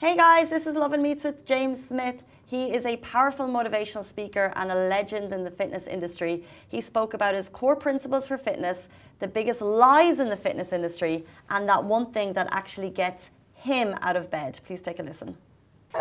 Hey guys, this is Love and Meets with James Smith. He is a powerful motivational speaker and a legend in the fitness industry. He spoke about his core principles for fitness, the biggest lies in the fitness industry, and that one thing that actually gets him out of bed. Please take a listen.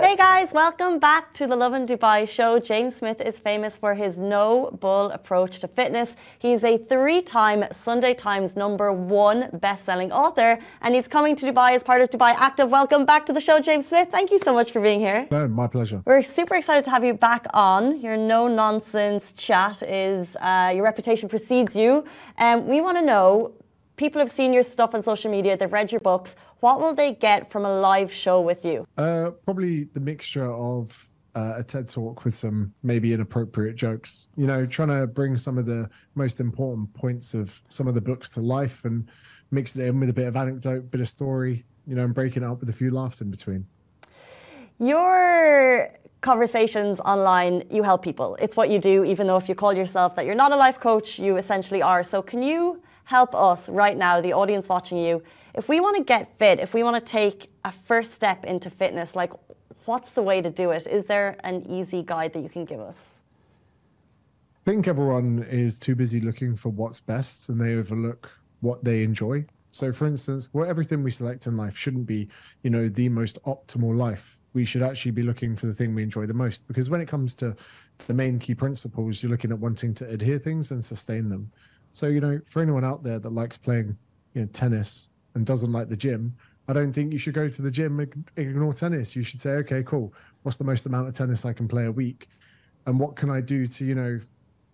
Hey guys, welcome back to the Love in Dubai show. James Smith is famous for his no bull approach to fitness. He's a three-time Sunday Times #1 best-selling author, and he's coming to Dubai as part of Dubai Active. Welcome back to the show, James Smith. Thank you so much for being here. My pleasure. We're super excited to have you back on. Your no-nonsense chat is, your reputation precedes you. We want to know, people have seen your stuff on social media, they've read your books. What will they get from a live show with you? Probably the mixture of a TED Talk with some maybe inappropriate jokes. You know, trying to bring some of the most important points of some of the books to life and mix it in with a bit of anecdote, bit of story, you know, and breaking it up with a few laughs in between. Your conversations online, you help people. It's what you do, even though if you call yourself that you're not a life coach, you essentially are. So can you help us right now, the audience watching you, if we want to get fit, if we want to take a first step into fitness, like, what's the way to do it? Is there an easy guide that you can give us? I think everyone is too busy looking for what's best and they overlook what they enjoy. So for instance, everything we select in life shouldn't be, you know, the most optimal life. We should actually be looking for the thing we enjoy the most, because when it comes to the main key principles, you're looking at wanting to adhere things and sustain them. So, you know, for anyone out there that likes playing, you know, tennis and doesn't like the gym, I don't think you should go to the gym and ignore tennis. You should say, okay, cool. What's the most amount of tennis I can play a week? And what can I do to, you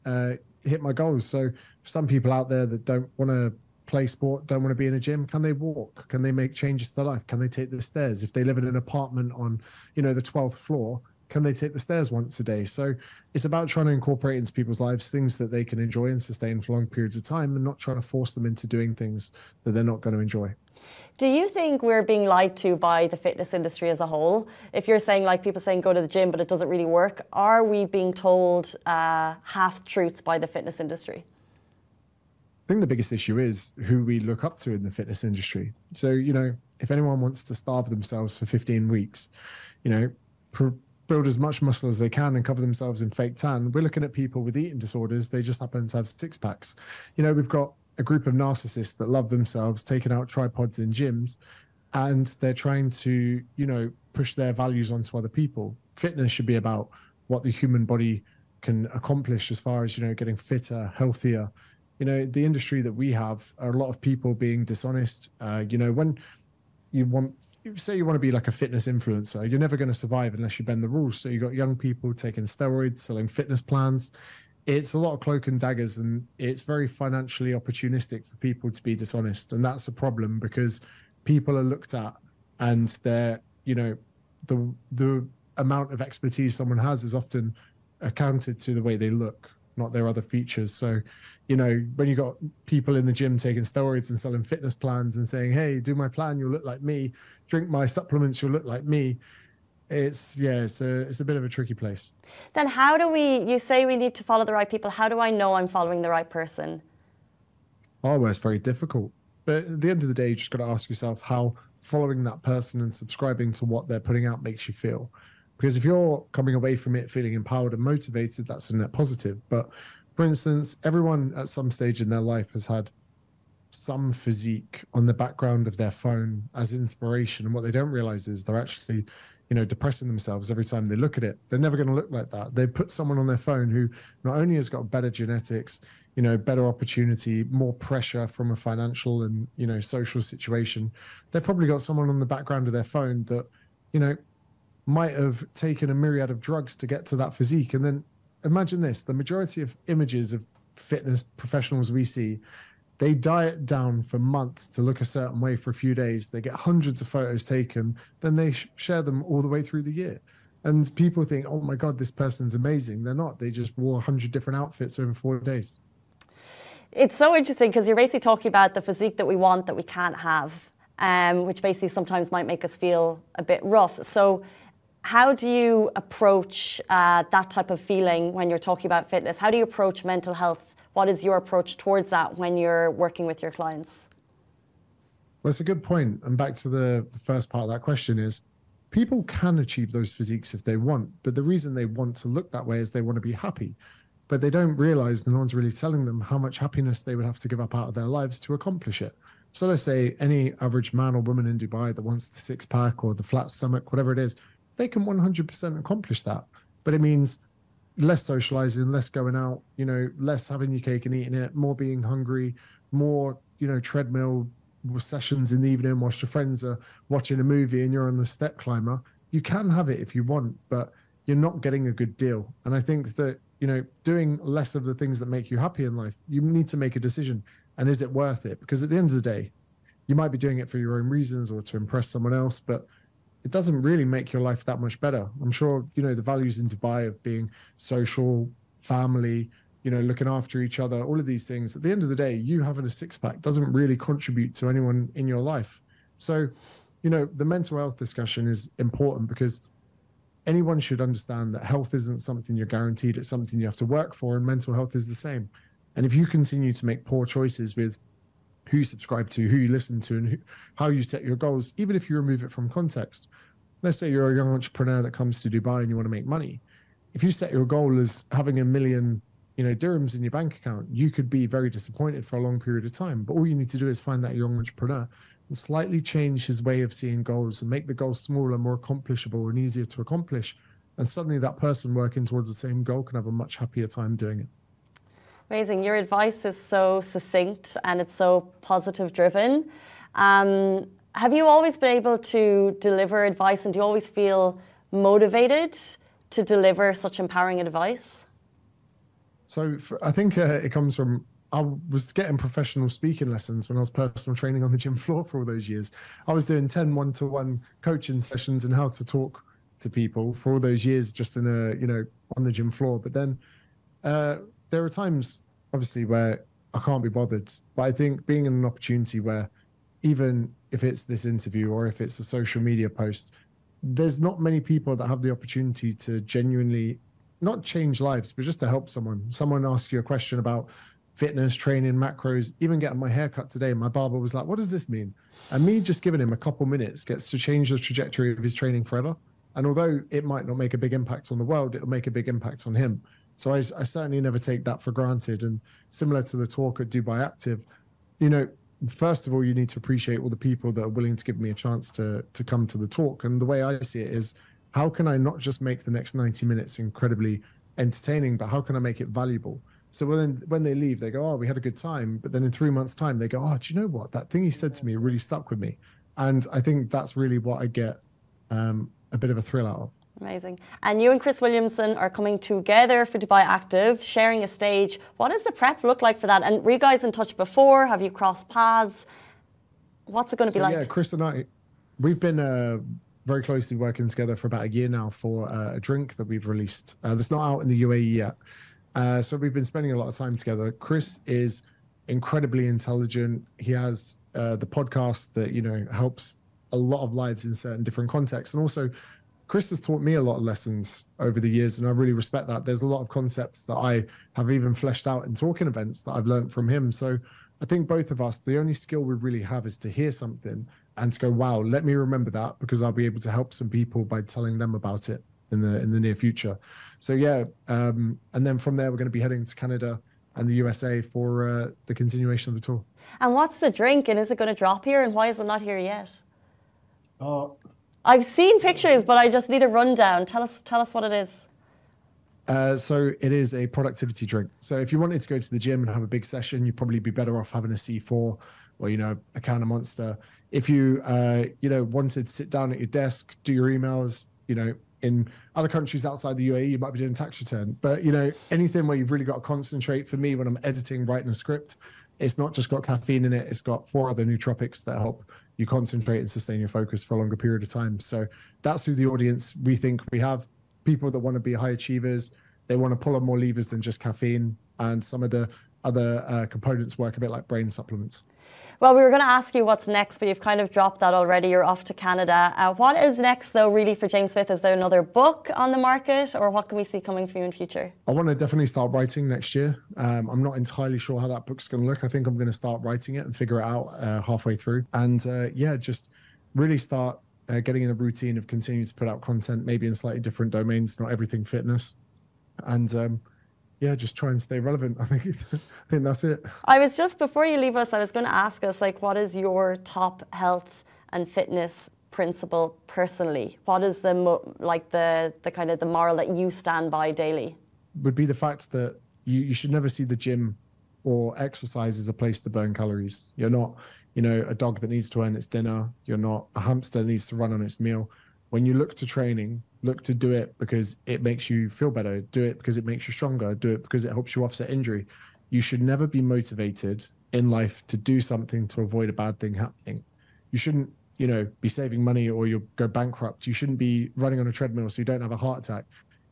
know, hit my goals? So some people out there that don't want to play sport, don't want to be in a gym, can they walk? Can they make changes to their life? Can they take the stairs? If they live in an apartment on, you know, the 12th floor, can they take the stairs once a day? So it's about trying to incorporate into people's lives things that they can enjoy and sustain for long periods of time, and not trying to force them into doing things that they're not going to enjoy. Do you think we're being lied to by the fitness industry as a whole? If you're saying, like, people saying go to the gym, but it doesn't really work, are we being told half-truths by the fitness industry? I think the biggest issue is who we look up to in the fitness industry. So, you know, if anyone wants to starve themselves for 15 weeks, you know, build as much muscle as they can and cover themselves in fake tan. We're looking at people with eating disorders. They just happen to have six packs. You know, we've got a group of narcissists that love themselves, taking out tripods in gyms, and they're trying to, you know, push their values onto other people. Fitness should be about what the human body can accomplish as far as, you know, getting fitter, healthier. You know, the industry that we have are a lot of people being dishonest. You know, when you want, say you want to be like a fitness influencer, you're never going to survive unless you bend the rules. So you've got young people taking steroids, selling fitness plans. It's a lot of cloak and daggers, and it's very financially opportunistic for people to be dishonest. And that's a problem, because people are looked at and they're, you know, the amount of expertise someone has is often accounted to the way they look, not their other features. So, you know, when you got people in the gym taking steroids and selling fitness plans and saying, hey, do my plan, you'll look like me, drink my supplements, you'll look like me, it's a bit of a tricky place. Then how do we, you say we need to follow the right people, how do I know I'm following the right person? Oh, well, it's very difficult. But at the end of the day, you just got to ask yourself how following that person and subscribing to what they're putting out makes you feel. Because if you're coming away from it feeling empowered and motivated, that's a net positive. But for instance, everyone at some stage in their life has had some physique on the background of their phone as inspiration. And what they don't realize is they're actually, you know, depressing themselves every time they look at it. They're never going to look like that. They put someone on their phone who not only has got better genetics, you know, better opportunity, more pressure from a financial and, you know, social situation. They've probably got someone on the background of their phone that, you know, might have taken a myriad of drugs to get to that physique. And then imagine this, the majority of images of fitness professionals we see, they diet down for months to look a certain way for a few days. They get hundreds of photos taken, then they share them all the way through the year. And people think, oh my God, this person's amazing. They're not, they just wore 100 different outfits over 4 days. It's so interesting, because you're basically talking about the physique that we want that we can't have, which basically sometimes might make us feel a bit rough. So how do you approach that type of feeling when you're talking about fitness? How do you approach mental health? What is your approach towards that when you're working with your clients? Well, it's a good point. And back to the first part of that question is, People can achieve those physiques if they want, but the reason they want to look that way is they want to be happy, but they don't realize, no one's really telling them how much happiness they would have to give up out of their lives to accomplish it. So let's say any average man or woman in Dubai that wants the six pack or the flat stomach, whatever it is, they can 100% accomplish that. But it means less socializing, less going out, you know, less having your cake and eating it, more being hungry, more, you know, treadmill sessions in the evening whilst your friends are watching a movie and you're on the step climber. You can have it if you want, but you're not getting a good deal. And I think that, you know, doing less of the things that make you happy in life, you need to make a decision. And is it worth it? Because at the end of the day, you might be doing it for your own reasons or to impress someone else, but it doesn't really make your life that much better. I'm sure, you know, the values in Dubai of being social, family, you know, looking after each other, all of these things. At the end of the day, you having a six pack doesn't really contribute to anyone in your life. So, you know, the mental health discussion is important because anyone should understand that health isn't something you're guaranteed. It's something you have to work for, and mental health is the same. And if you continue to make poor choices with who you subscribe to, who you listen to, and how you set your goals, even if you remove it from context, let's say you're a young entrepreneur that comes to Dubai and you want to make money. If you set your goal as having $1 million, you know, dirhams in your bank account, you could be very disappointed for a long period of time. But all you need to do is find that young entrepreneur and slightly change his way of seeing goals and make the goals smaller, more accomplishable and easier to accomplish. And suddenly that person working towards the same goal can have a much happier time doing it. Amazing. Your advice is so succinct and it's so positive driven. Have you always been able to deliver advice, and do you always feel motivated to deliver such empowering advice? So I think it comes from, I was getting professional speaking lessons when I was personal training on the gym floor for all those years. I was doing 10 one-to-one coaching sessions and how to talk to people for all those years, just in a, you know, on the gym floor. But then, there are times, obviously, where I can't be bothered, but I think being in an opportunity where, even if it's this interview or if it's a social media post, there's not many people that have the opportunity to genuinely not change lives, but just to help someone. Someone asks you a question about fitness, training, macros, even getting my haircut today. My barber was like, "What does this mean?" And me just giving him a couple minutes gets to change the trajectory of his training forever. And although it might not make a big impact on the world, it'll make a big impact on him. So I certainly never take that for granted. And similar to the talk at Dubai Active, you know, first of all, you need to appreciate all the people that are willing to give me a chance to come to the talk. And the way I see it is, how can I not just make the next 90 minutes incredibly entertaining, but how can I make it valuable? So when they leave, they go, "Oh, we had a good time." But then in 3 months' time, they go, "Oh, do you know what? That thing you said to me really stuck with me." And I think that's really what I get a bit of a thrill out of. Amazing. And you and Chris Williamson are coming together for Dubai Active, sharing a stage. What does the prep look like for that? And were you guys in touch before? Have you crossed paths? What's it going to be like? Yeah, Chris and I, we've been very closely working together for about a year now for a drink that we've released. That's not out in the UAE yet. So we've been spending a lot of time together. Chris is incredibly intelligent. He has the podcast that, you know, helps a lot of lives in certain different contexts. And also, Chris has taught me a lot of lessons over the years, and I really respect that. There's a lot of concepts that I have even fleshed out in talking events that I've learned from him. So I think both of us, the only skill we really have is to hear something and to go, "Wow, let me remember that," because I'll be able to help some people by telling them about it in the near future. So yeah, and then from there, we're going to be heading to Canada and the USA for the continuation of the tour. And what's the drink, and is it going to drop here, and why is it not here yet? I've seen pictures, but I just need a rundown. Tell us what it is. So it is a productivity drink. So if you wanted to go to the gym and have a big session, you'd probably be better off having a C4 or, you know, a can of Monster. If you, you know, wanted to sit down at your desk, do your emails, you know, in other countries outside the UAE, you might be doing tax return. But, you know, anything where you've really got to concentrate, for me, when I'm editing, writing a script, it's not just got caffeine in it. It's got 4 other nootropics that help you concentrate and sustain your focus for a longer period of time. So that's who the audience we think we have. People that want to be high achievers. They want to pull on more levers than just caffeine. And some of the other components work a bit like brain supplements. Well, we were going to ask you what's next, but you've kind of dropped that already. You're off to Canada. What is next, though, really, for James Smith? Is there another book on the market, or what can we see coming for you in future? I want to definitely start writing next year. I'm not entirely sure how that book's going to look. I think I'm going to start writing it and figure it out halfway through. And yeah, just really start getting in a routine of continuing to put out content, maybe in slightly different domains, not everything fitness. And yeah, just try and stay relevant. I think that's it. I was just, before you leave us, I was going to ask us, like, what is your top health and fitness principle personally? What is the kind of the moral that you stand by daily? Would be the fact that you should never see the gym or exercise as a place to burn calories. You're not, a dog that needs to earn its dinner. You're not a hamster that needs to run on its meal. When you look to training, look to do it because it makes you feel better. Do it because it makes you stronger. Do it because it helps you offset injury. You should never be motivated in life to do something to avoid a bad thing happening. You shouldn't, be saving money or you'll go bankrupt. You shouldn't be running on a treadmill so you don't have a heart attack.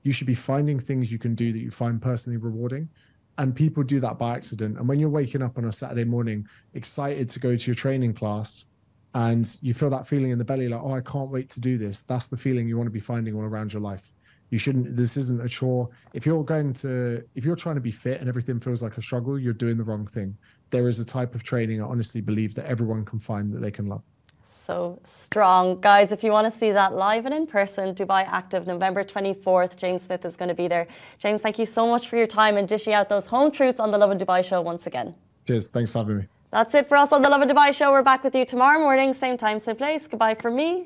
You should be finding things you can do that you find personally rewarding. And people do that by accident. And when you're waking up on a Saturday morning, excited to go to your training class, and you feel that feeling in the belly, like, oh, I can't wait to do this. That's the feeling you want to be finding all around your life. This isn't a chore. If you're trying to be fit and everything feels like a struggle, you're doing the wrong thing. There is a type of training I honestly believe that everyone can find that they can love. So strong. Guys, if you want to see that live and in person, Dubai Active, November 24th, James Smith is going to be there. James, thank you so much for your time and dishing out those home truths on the Love in Dubai show once again. Cheers. Thanks for having me. That's it for us on the Love in Dubai show. We're back with you tomorrow morning, same time, same place. Goodbye from me.